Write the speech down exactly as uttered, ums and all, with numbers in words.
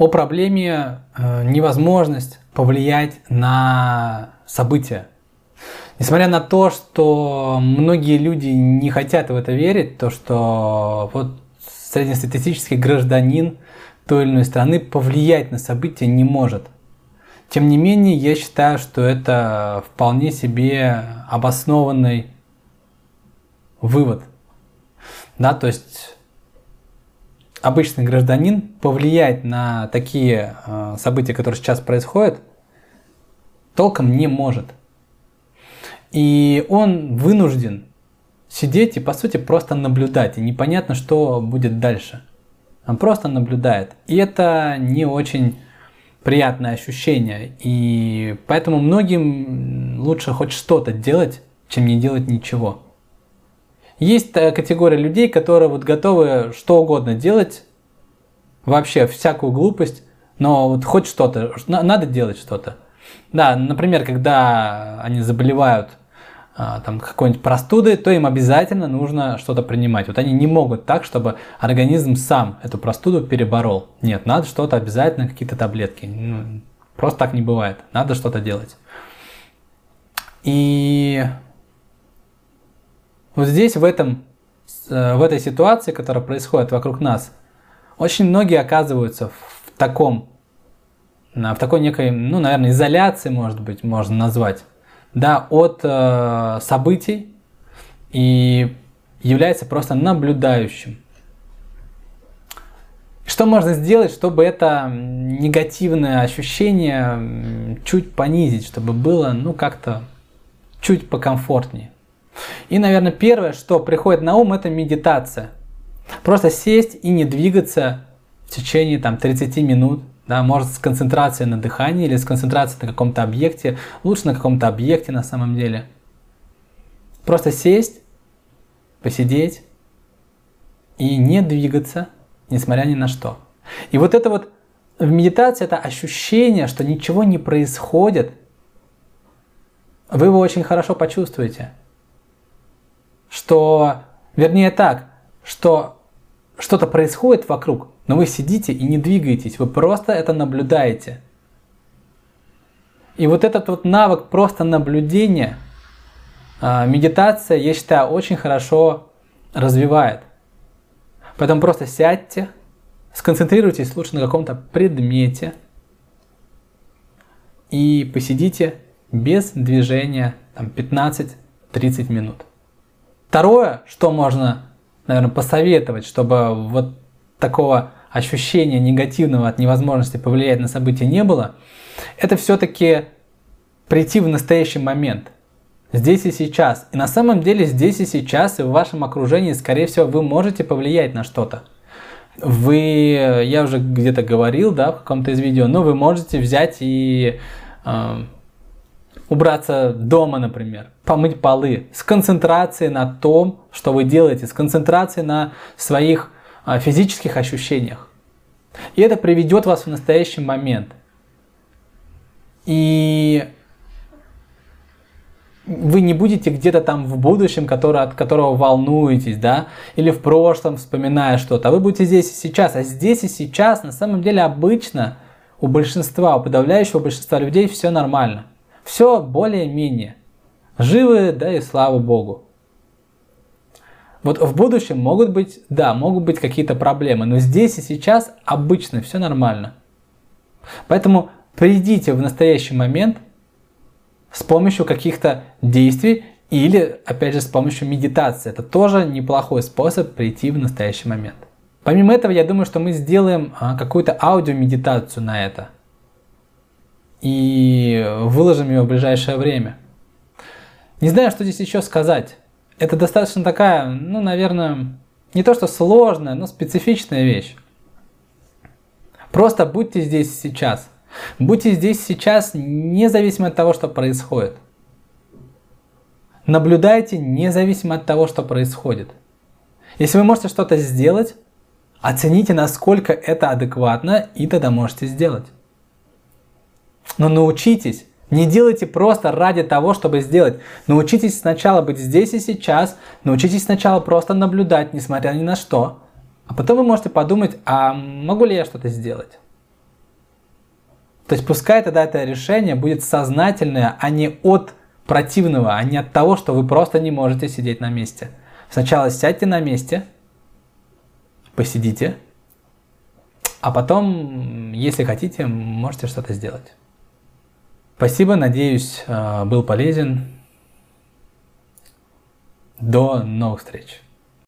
о проблеме э, невозможность повлиять на события. Несмотря на то, что многие люди не хотят в это верить, то что вот среднестатистический гражданин той или иной страны повлиять на события не может. Тем не менее, я считаю, что это вполне себе обоснованный вывод. Да, то есть обычный гражданин повлиять на такие события, которые сейчас происходят, толком не может. И он вынужден сидеть и, по сути, просто наблюдать. И непонятно, что будет дальше. Он просто наблюдает. И это не очень приятное ощущение. И поэтому многим лучше хоть что-то делать, чем не делать ничего. Есть категория людей, которые вот готовы что угодно делать, вообще всякую глупость, но вот хоть что-то, надо делать что-то. Да, например, когда они заболевают там какой-нибудь простудой, то им обязательно нужно что-то принимать. Вот они не могут так, чтобы организм сам эту простуду переборол. Нет, надо что-то обязательно, какие-то таблетки. Просто так не бывает. Надо что-то делать. И вот здесь, в, этом, в этой ситуации, которая происходит вокруг нас, очень многие оказываются в таком, в такой некой, ну, наверное, изоляции, может быть, можно назвать, да, от э, событий, и является просто наблюдающим. Что можно сделать, чтобы это негативное ощущение чуть понизить, чтобы было, ну, как-то чуть покомфортнее? И, наверное, первое, что приходит на ум, это медитация. Просто сесть и не двигаться в течение там, тридцати минут. Да, может, с концентрацией на дыхании или с концентрацией на каком-то объекте. Лучше на каком-то объекте на самом деле. Просто сесть, посидеть и не двигаться, несмотря ни на что. И вот это вот в медитации, это ощущение, что ничего не происходит, вы его очень хорошо почувствуете. Что, вернее так, что что-то происходит вокруг, но вы сидите и не двигаетесь, вы просто это наблюдаете. И вот этот вот навык просто наблюдения, медитация, я считаю, очень хорошо развивает. Поэтому просто сядьте, сконцентрируйтесь лучше на каком-то предмете и посидите без движения там, пятнадцать-тридцать минут. Второе, что можно, наверное, посоветовать, чтобы вот такого ощущения негативного от невозможности повлиять на события не было, это все-таки прийти в настоящий момент, здесь и сейчас. И на самом деле здесь и сейчас, и в вашем окружении, скорее всего, вы можете повлиять на что-то. Вы, я уже где-то говорил, да, в каком-то из видео, но вы можете взять и... Э, убраться дома, например, помыть полы, с концентрацией на том, что вы делаете, с концентрацией на своих физических ощущениях. И это приведет вас в настоящий момент. И вы не будете где-то там в будущем, который, от которого волнуетесь, да, или в прошлом, вспоминая что-то, а вы будете здесь и сейчас. А здесь и сейчас, на самом деле, обычно у большинства, у подавляющего большинства людей все нормально. Все более-менее. Живы, да и слава Богу. Вот в будущем могут быть, да, могут быть какие-то проблемы, но здесь и сейчас обычно все нормально. Поэтому придите в настоящий момент с помощью каких-то действий или, опять же, с помощью медитации. Это тоже неплохой способ прийти в настоящий момент. Помимо этого, я думаю, что мы сделаем какую-то аудиомедитацию на это. И выложим ее в ближайшее время. Не знаю, что здесь еще сказать. Это достаточно такая, ну, наверное, не то что сложная, но специфичная вещь. Просто будьте здесь сейчас. Будьте здесь сейчас, независимо от того, что происходит. Наблюдайте, независимо от того, что происходит. Если вы можете что-то сделать, оцените, насколько это адекватно, и тогда можете сделать. Но научитесь, не делайте просто ради того, чтобы сделать. Научитесь сначала быть здесь и сейчас, научитесь сначала просто наблюдать, несмотря ни на что. А потом вы можете подумать, а могу ли я что-то сделать? То есть пускай тогда это решение будет сознательное, а не от противного, а не от того, что вы просто не можете сидеть на месте. Сначала сядьте на месте, посидите, а потом, если хотите, можете что-то сделать. Спасибо, надеюсь, был полезен. До новых встреч!